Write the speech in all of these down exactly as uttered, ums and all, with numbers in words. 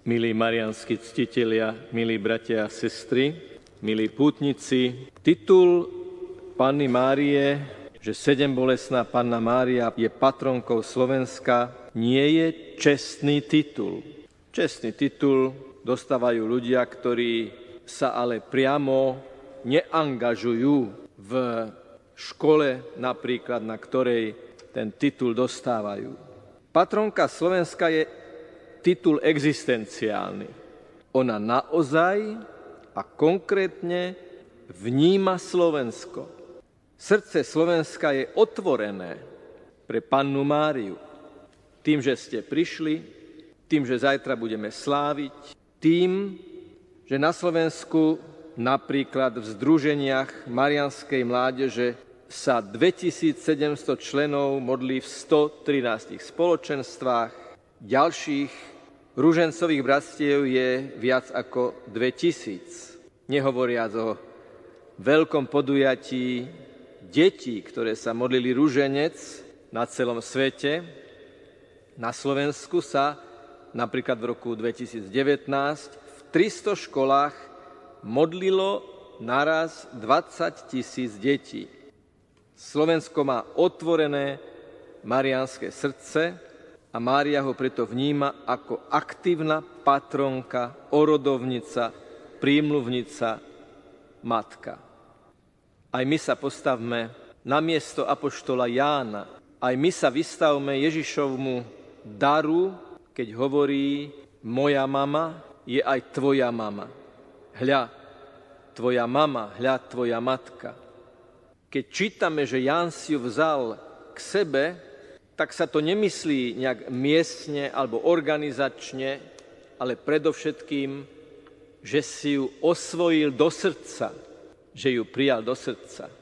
Milí mariánski ctitelia, milí bratia a sestry, milí pútnici, titul Panny Márie, že Sedembolestná Panna Mária je patronkou Slovenska, nie je čestný titul. Čestný titul dostávajú ľudia, ktorí sa ale priamo neangažujú v škole, napríklad na ktorej ten titul dostávajú. Patronka Slovenska je titul existenciálny. Ona naozaj a konkrétne vníma Slovensko. Srdce Slovenska je otvorené pre Pannu Máriu. Tým, že ste prišli, tým, že zajtra budeme sláviť, tým, že na Slovensku napríklad v združeniach Mariánskej mládeže sa dvetisícsedemsto členov modlí v stotrinásť spoločenstvách, ďalších ružencových bratstiev je viac ako dvetisíc. Nehovoriac o veľkom podujatí detí, ktoré sa modlili ruženec na celom svete. Na Slovensku sa napríklad v roku dvetisícdevätnásť v tristo školách modlilo naraz dvadsaťtisíc detí. Slovensko má otvorené mariánske srdce, a Mária ho preto vníma ako aktívna patronka, orodovnica, prímluvnica, matka. Aj my sa postavme na miesto apoštola Jána. Aj my sa vystavme Ježišovmu daru, keď hovorí: moja mama je aj tvoja mama. Hľa, tvoja mama, hľa, tvoja matka. Keď čítame, že Ján si ju vzal k sebe, tak sa to nemyslí nejak miestne alebo organizačne, ale predovšetkým, že si ju osvojil do srdca, že ju prijal do srdca.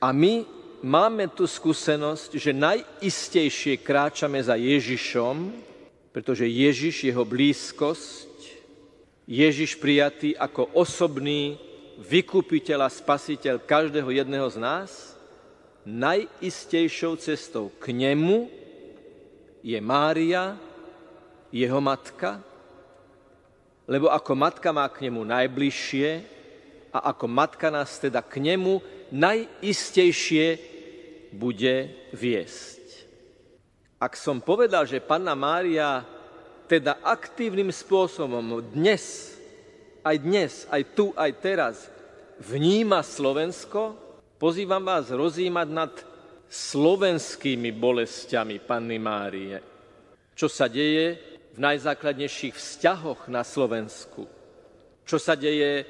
A my máme tú skúsenosť, že najistejšie kráčame za Ježišom, pretože Ježiš, jeho blízkosť, Ježiš prijatý ako osobný vykupiteľ a spasiteľ každého jedného z nás, najistejšou cestou k nemu je Mária, jeho matka, lebo ako matka má k nemu najbližšie a ako matka nás teda k nemu najistejšie bude viesť. Ak som povedal, že Panna Mária teda aktívnym spôsobom dnes, aj dnes, aj tu, aj teraz vníma Slovensko, pozývam vás rozjímať nad slovenskými bolestiami Panny Márie. Čo sa deje v najzákladnejších vzťahoch na Slovensku? Čo sa deje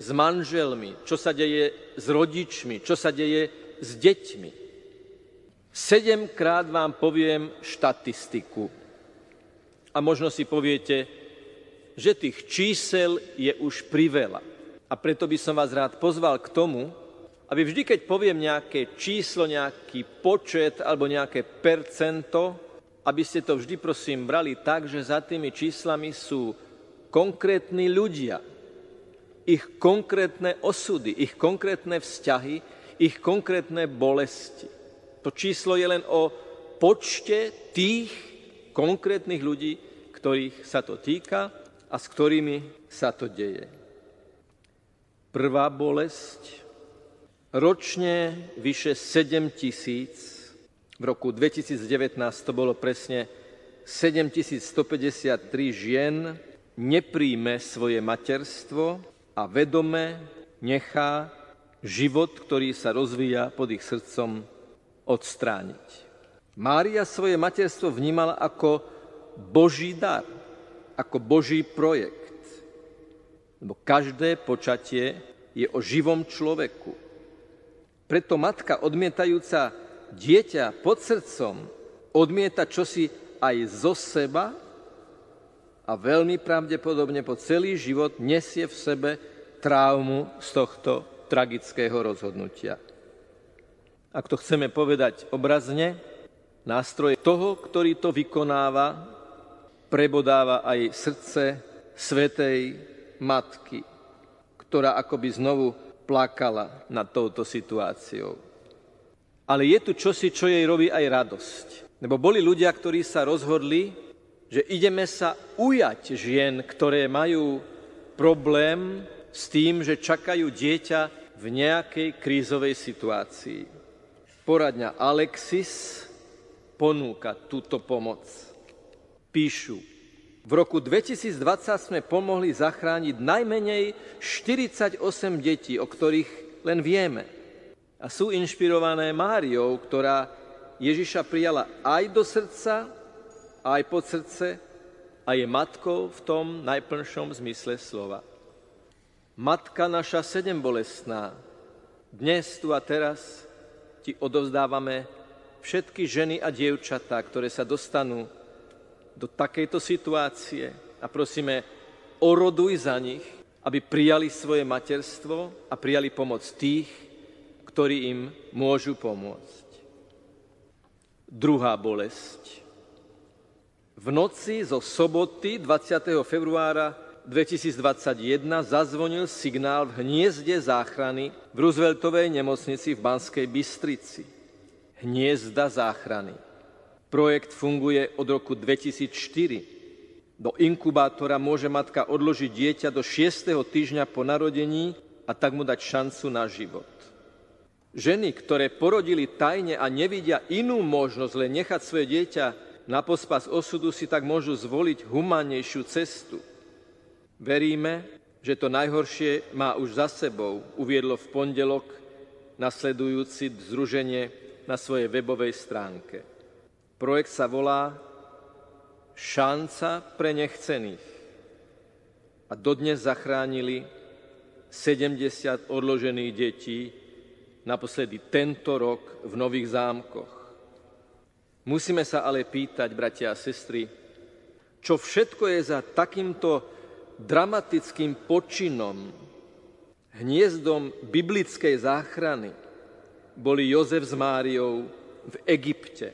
s manželmi? Čo sa deje s rodičmi? Čo sa deje s deťmi? Sedemkrát vám poviem štatistiku. A možno si poviete, že tých čísel je už priveľa. A preto by som vás rád pozval k tomu, aby vždy, keď poviem nejaké číslo, nejaký počet alebo nejaké percento, aby ste to vždy, prosím, brali tak, že za tými číslami sú konkrétni ľudia, ich konkrétne osudy, ich konkrétne vzťahy, ich konkrétne bolesti. To číslo je len o počte tých konkrétnych ľudí, ktorých sa to týka a s ktorými sa to deje. Prvá bolesť. Ročne vyše sedemtisíc, v roku dvetisícdevätnásť to bolo presne sedemtisícstopäťdesiattri žien nepríjme svoje materstvo a vedome nechá život, ktorý sa rozvíja pod ich srdcom, odstrániť. Mária svoje materstvo vnímala ako Boží dar, ako Boží projekt. Lebo každé počatie je o živom človeku. Preto matka odmietajúca dieťa pod srdcom odmieta čosi aj zo seba a veľmi pravdepodobne po celý život nesie v sebe traumu z tohto tragického rozhodnutia. Ak to chceme povedať obrazne, nástroj toho, ktorý to vykonáva, prebodáva aj srdce svätej matky, ktorá akoby znovu plakala nad touto situáciou. Ale je tu čosi, čo jej robí aj radosť. Lebo boli ľudia, ktorí sa rozhodli, že ideme sa ujať žien, ktoré majú problém s tým, že čakajú dieťa v nejakej krízovej situácii. Poradňa Alexis ponúka túto pomoc. Píšu, v roku dvetisícdvadsať sme pomohli zachrániť najmenej štyridsaťosem detí, o ktorých len vieme. A sú inšpirované Máriou, ktorá Ježiša prijala aj do srdca, aj pod srdce a je matkou v tom najplnšom zmysle slova. Matka naša sedembolestná, dnes tu a teraz ti odovzdávame všetky ženy a dievčatá, ktoré sa dostanú do takejto situácie a prosíme, oroduj za nich, aby prijali svoje materstvo a prijali pomoc tých, ktorí im môžu pomôcť. Druhá bolesť. V noci zo soboty dvadsiateho februára dvetisícdvadsaťjeden zazvonil signál v hniezde záchrany v Rooseveltovej nemocnici v Banskej Bystrici. Hniezda záchrany. Projekt funguje od roku dvetisícštyri. Do inkubátora môže matka odložiť dieťa do šiesteho týždňa po narodení a tak mu dať šancu na život. Ženy, ktoré porodili tajne a nevidia inú možnosť len nechať svoje dieťa na pospas osudu, si tak môžu zvoliť humánnejšiu cestu. Veríme, že to najhoršie má už za sebou, uviedlo v pondelok nasledujúci združenie na svojej webovej stránke. Projekt sa volá Šanca pre nechcených a dodnes zachránili sedemdesiat odložených detí, naposledy tento rok v Nových Zámkoch. Musíme sa ale pýtať, bratia a sestry, čo všetko je za takýmto dramatickým počinom, hniezdom biblickej záchrany, boli Jozef s Máriou v Egypte.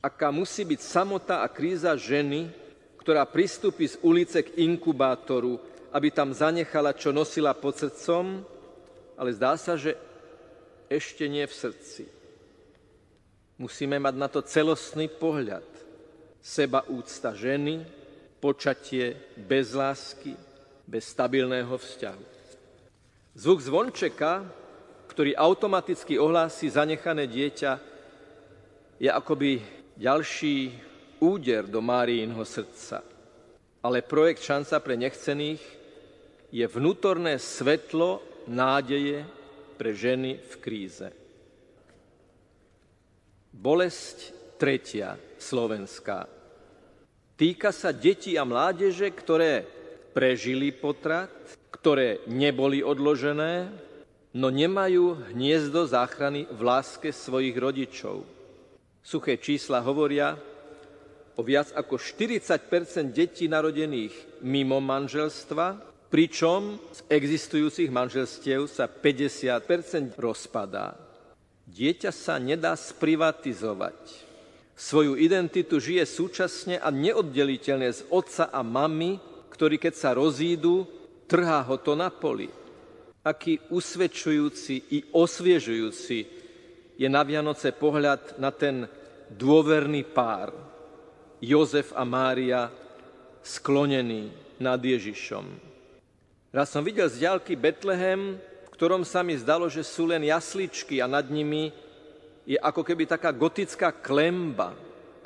Aká musí byť samota a kríza ženy, ktorá pristúpi z ulice k inkubátoru, aby tam zanechala, čo nosila pod srdcom, ale zdá sa, že ešte nie v srdci. Musíme mať na to celostný pohľad. Seba úcta ženy, počatie bez lásky, bez stabilného vzťahu. Zvuk zvončeka, ktorý automaticky ohlási zanechané dieťa, je akoby ďalší úder do Máriinho srdca. Ale projekt Šanca pre nechcených je vnútorné svetlo nádeje pre ženy v kríze. Bolesť tretia, slovenská. Týka sa detí a mládeže, ktoré prežili potrat, ktoré neboli odložené, no nemajú hniezdo záchrany v láske svojich rodičov. Suché čísla hovoria o viac ako štyridsať percent detí narodených mimo manželstva, pričom z existujúcich manželstiev sa päťdesiat percent rozpadá. Dieťa sa nedá sprivatizovať. Svoju identitu žije súčasne a neoddeliteľne z otca a mamy, ktorí keď sa rozídu, trhá ho to na poli. Aký usvedčujúci i osviežujúci je na Vianoce pohľad na ten dôverný pár. Jozef a Mária sklonení nad Ježišom. Raz som videl z diaľky Betlehem, v ktorom sa mi zdalo, že sú len jasličky a nad nimi je ako keby taká gotická klemba,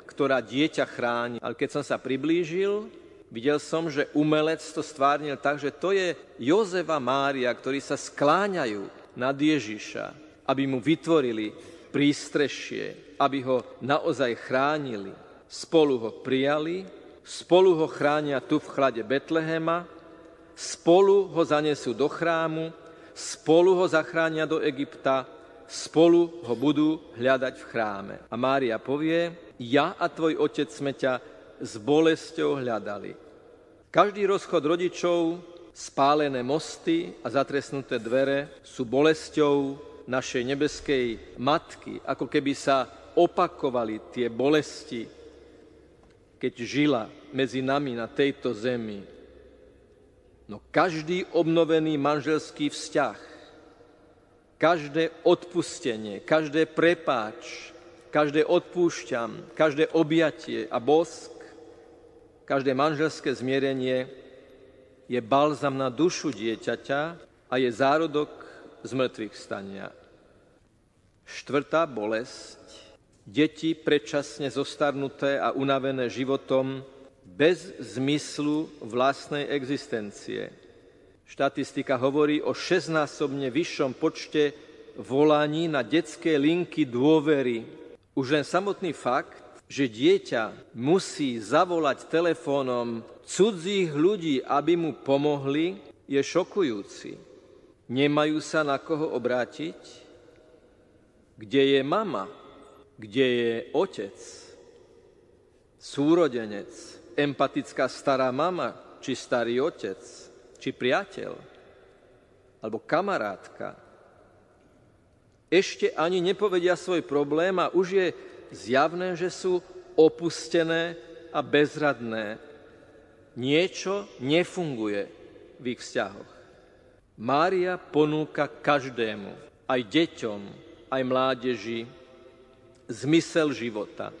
ktorá dieťa chráni. Ale keď som sa priblížil, videl som, že umelec to stvárnil tak, že to je Jozef a Mária, ktorí sa skláňajú nad Ježiša, aby mu vytvorili prístrešie, aby ho naozaj chránili. Spolu ho prijali, spolu ho chránia tu v chlade Betlehema, spolu ho zanesú do chrámu, spolu ho zachránia do Egypta, spolu ho budú hľadať v chráme. A Mária povie, ja a tvoj otec sme ťa s bolesťou hľadali. Každý rozchod rodičov, spálené mosty a zatresnuté dvere sú bolesťou našej nebeskej matky, ako keby sa opakovali tie bolesti, keď žila medzi nami na tejto zemi. No každý obnovený manželský vzťah, každé odpustenie, každé prepáč, každé odpúšťam, každé objatie a bosk Každé manželské zmierenie je balzam na dušu dieťaťa a je zárodok z mŕtvych stania. Štvrtá bolesť. Deti predčasne zostarnuté a unavené životom bez zmyslu vlastnej existencie. Štatistika hovorí o šestnásobne vyššom počte volaní na detské linky dôvery. Už len samotný fakt, že dieťa musí zavolať telefónom cudzích ľudí, aby mu pomohli, je šokujúci. Nemajú sa na koho obrátiť? Kde je mama? Kde je otec? Súrodenec? Empatická stará mama? Či starý otec? Či priateľ? Alebo kamarátka? Ešte ani nepovedia svoj problém a už je zjavné, že sú opustené a bezradné. Niečo nefunguje v ich vzťahoch. Mária ponúka každému, aj deťom, aj mládeži, zmysel života.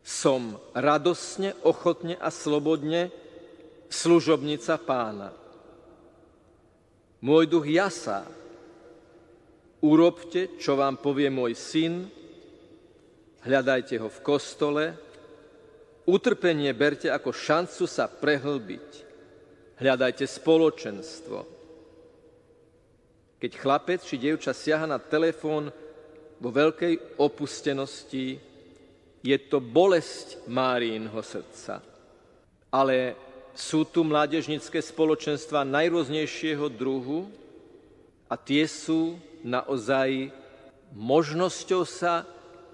Som radosne, ochotne a slobodne služobnica Pána. Môj duch jasá. Urobte, čo vám povie môj syn, hľadajte ho v kostole, utrpenie berte ako šancu sa prehlbiť. Hľadajte spoločenstvo. Keď chlapec či dievča siaha na telefón vo veľkej opustenosti, je to bolesť Máriinho srdca. Ale sú tu mládežnické spoločenstva najrôznejšieho druhu a tie sú naozaj možnosťou sa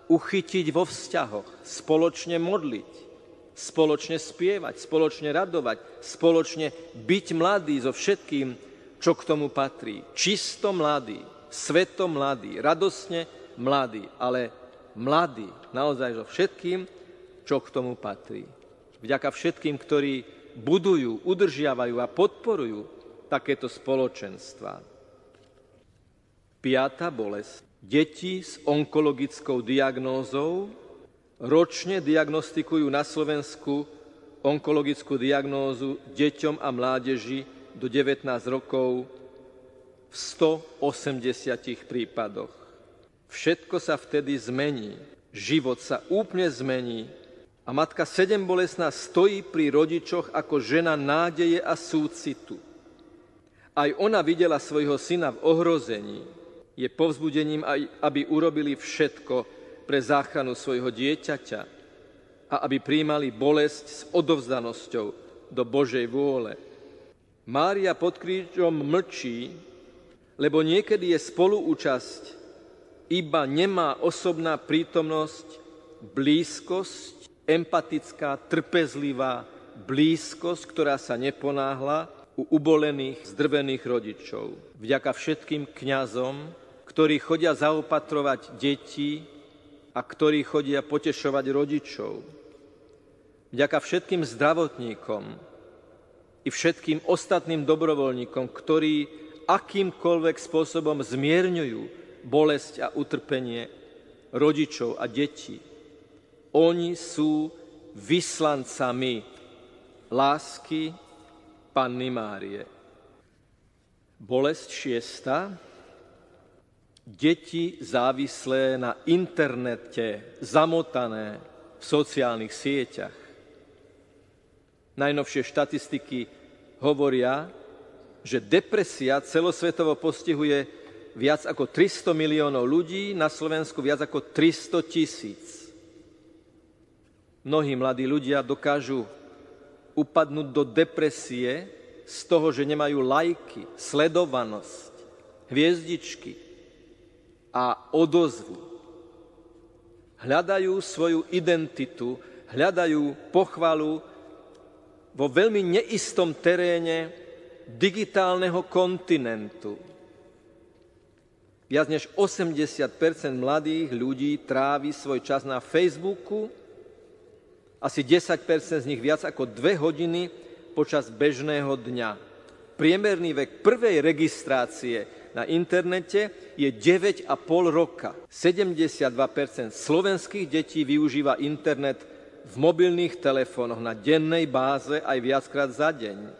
uchytiť vo vzťahoch, spoločne modliť, spoločne spievať, spoločne radovať, spoločne byť mladý so všetkým, čo k tomu patrí. Čisto mladý, sveto mladý, radosne mladý, ale mladý naozaj so všetkým, čo k tomu patrí. Vďaka všetkým, ktorí budujú, udržiavajú a podporujú takéto spoločenstvá. Piata bolesť. Deti s onkologickou diagnózou ročne diagnostikujú na Slovensku onkologickú diagnózu deťom a mládeži do devätnásť rokov v stoosemdesiat prípadoch. Všetko sa vtedy zmení, život sa úplne zmení a matka Sedembolestná stojí pri rodičoch ako žena nádeje a súcitu. Aj ona videla svojho syna v ohrození. Je povzbudením aj, aby urobili všetko pre záchranu svojho dieťaťa a aby prijímali bolesť s odovzdanosťou do Božej vôle. Mária pod krížom mlčí, lebo niekedy je spoluúčasť, iba nemá osobná prítomnosť, blízkosť, empatická, trpezlivá blízkosť, ktorá sa neponáhla u ubolených, zdrvených rodičov. Vďaka všetkým kňazom, ktorí chodia zaopatrovať deti a ktorí chodia potešovať rodičov. Vďaka všetkým zdravotníkom i všetkým ostatným dobrovoľníkom, ktorí akýmkoľvek spôsobom zmierňujú bolesť a utrpenie rodičov a detí. Oni sú vyslancami lásky Panny Márie. Bolesť šiesta. Deti závislé na internete, zamotané v sociálnych sieťach. Najnovšie štatistiky hovoria, že depresia celosvetovo postihuje viac ako tristo miliónov ľudí, na Slovensku viac ako tristo tisíc. Mnohí mladí ľudia dokážu upadnúť do depresie z toho, že nemajú lajky, sledovanosť, hviezdičky a odozvu. Hľadajú svoju identitu, hľadajú pochvalu vo veľmi neistom teréne digitálneho kontinentu. Viac než osemdesiat percent mladých ľudí trávi svoj čas na Facebooku, asi desať percent z nich viac ako dve hodiny počas bežného dňa. Priemerný vek prvej registrácie na internete je deväť a pol roka. sedemdesiatdva percent slovenských detí využíva internet v v mobilných telefónoch na dennej báze aj viackrát za deň.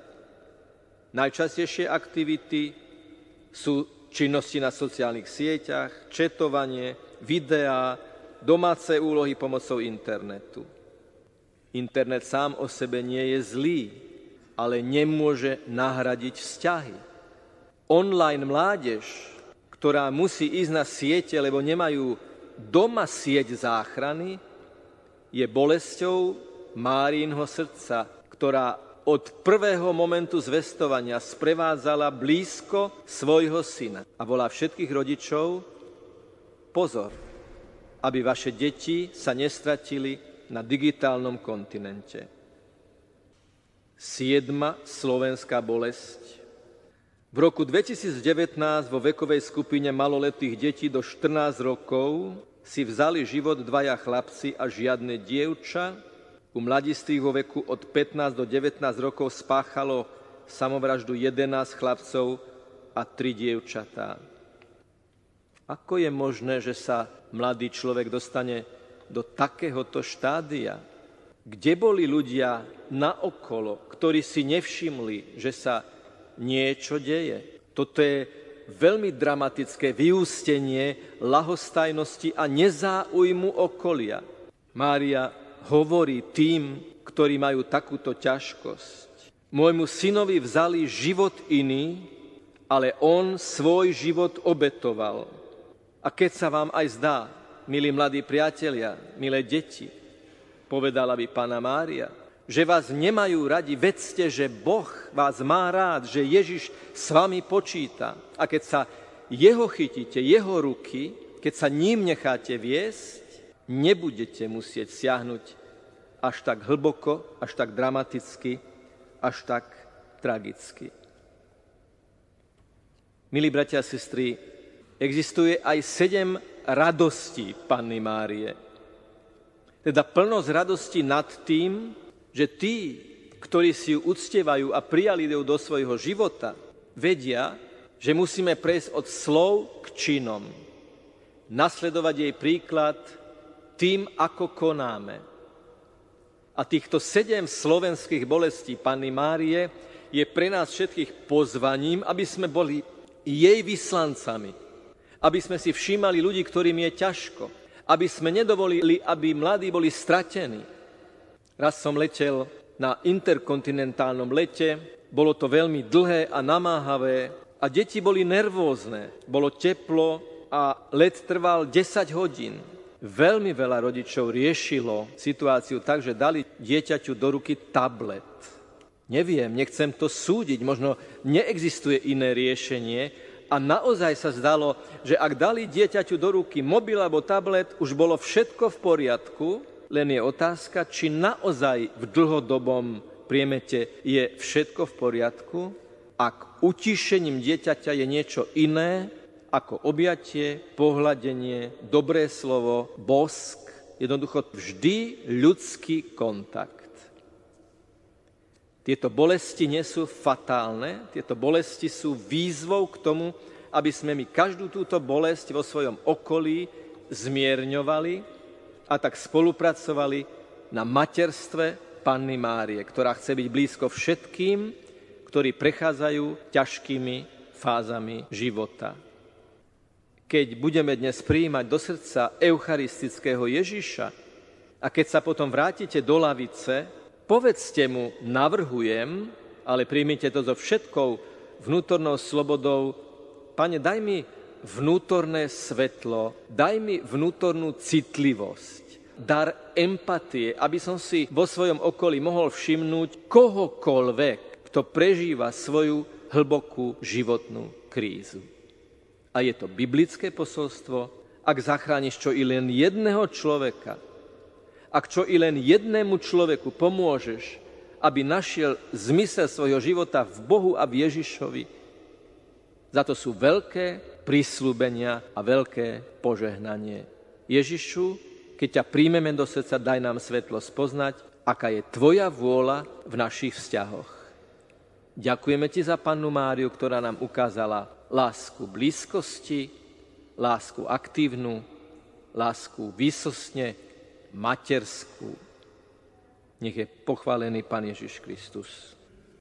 Najčastejšie aktivity sú činnosti na sociálnych sieťach, četovanie, videá, domáce úlohy pomocou internetu. Internet sám o sebe nie je zlý, ale nemôže nahradiť vzťahy. Online mládež, ktorá musí ísť na siete, lebo nemajú doma sieť záchrany, je bolesťou Márínho srdca, ktorá od prvého momentu zvestovania sprevádzala blízko svojho syna a volá všetkých rodičov, pozor, aby vaše deti sa nestratili na digitálnom kontinente. Siedma slovenská bolesť. V roku dvetisíc devätnásť vo vekovej skupine maloletých detí do štrnásť rokov si vzali život dvaja chlapci a žiadne dievča. U mladistvých vo veku od pätnásť do devätnásť rokov spáchalo samovraždu jedenásť chlapcov a tri dievčatá. Ako je možné, že sa mladý človek dostane do takéhoto štádia? Kde boli ľudia naokolo, ktorí si nevšimli, že sa niečo deje? Toto je veľmi dramatické vyústenie lahostajnosti a nezáujmu okolia. Mária hovorí tým, ktorí majú takúto ťažkosť. Môjmu synovi vzali život iný, ale on svoj život obetoval. A keď sa vám aj zdá, milí mladí priatelia, milé deti, povedala by Panna Mária, že vás nemajú radi, vedzte, že Boh vás má rád, že Ježiš s vami počíta. A keď sa jeho chytíte, jeho ruky, keď sa ním necháte viesť, nebudete musieť siahnuť až tak hlboko, až tak dramaticky, až tak tragicky. Milí bratia a sestry, existuje aj sedem radostí Panny Márie. Teda plnosť radosti nad tým, že tí, ktorí si ju uctievajú a prijali ju do svojho života, vedia, že musíme prejsť od slov k činom. Nasledovať jej príklad tým, ako konáme. A týchto sedem slovenských bolestí Panny Márie je pre nás všetkých pozvaním, aby sme boli jej vyslancami. Aby sme si všímali ľudí, ktorým je ťažko. Aby sme nedovolili, aby mladí boli stratení. Raz som letel na interkontinentálnom lete. Bolo to veľmi dlhé a namáhavé. A deti boli nervózne. Bolo teplo a let trval desať hodín. Veľmi veľa rodičov riešilo situáciu tak, že dali dieťaťu do ruky tablet. Neviem, nechcem to súdiť, možno neexistuje iné riešenie a naozaj sa zdalo, že ak dali dieťaťu do ruky mobil alebo tablet, už bolo všetko v poriadku, len je otázka, či naozaj v dlhodobom priemete je všetko v poriadku, ak utišením dieťaťa je niečo iné, ako objatie, pohľadenie, dobré slovo, bosk, jednoducho vždy ľudský kontakt. Tieto bolesti nie sú fatálne, tieto bolesti sú výzvou k tomu, aby sme my každú túto bolesť vo svojom okolí zmierňovali a tak spolupracovali na materstve Panny Márie, ktorá chce byť blízko všetkým, ktorí prechádzajú ťažkými fázami života. Keď budeme dnes prijímať do srdca eucharistického Ježiša a keď sa potom vrátite do lavice, povedzte mu, navrhujem, ale príjmite to so všetkou vnútornou slobodou, Pane, daj mi vnútorné svetlo, daj mi vnútornú citlivosť, dar empatie, aby som si vo svojom okolí mohol všimnúť kohokoľvek, kto prežíva svoju hlbokú životnú krízu. A je to biblické posolstvo, ak zachrániš čo i len jedného človeka, ak čo i len jednému človeku pomôžeš, aby našiel zmysel svojho života v Bohu a v Ježišovi. Za to sú veľké prisľúbenia a veľké požehnanie. Ježišu, keď ťa príjmeme do srdca, daj nám svetlo spoznať, aká je tvoja vôľa v našich vzťahoch. Ďakujeme ti za Pannu Máriu, ktorá nám ukázala lásku blízkosti, lásku aktívnu, lásku výsostne, materskú. Nech je pochválený Pán Ježiš Kristus.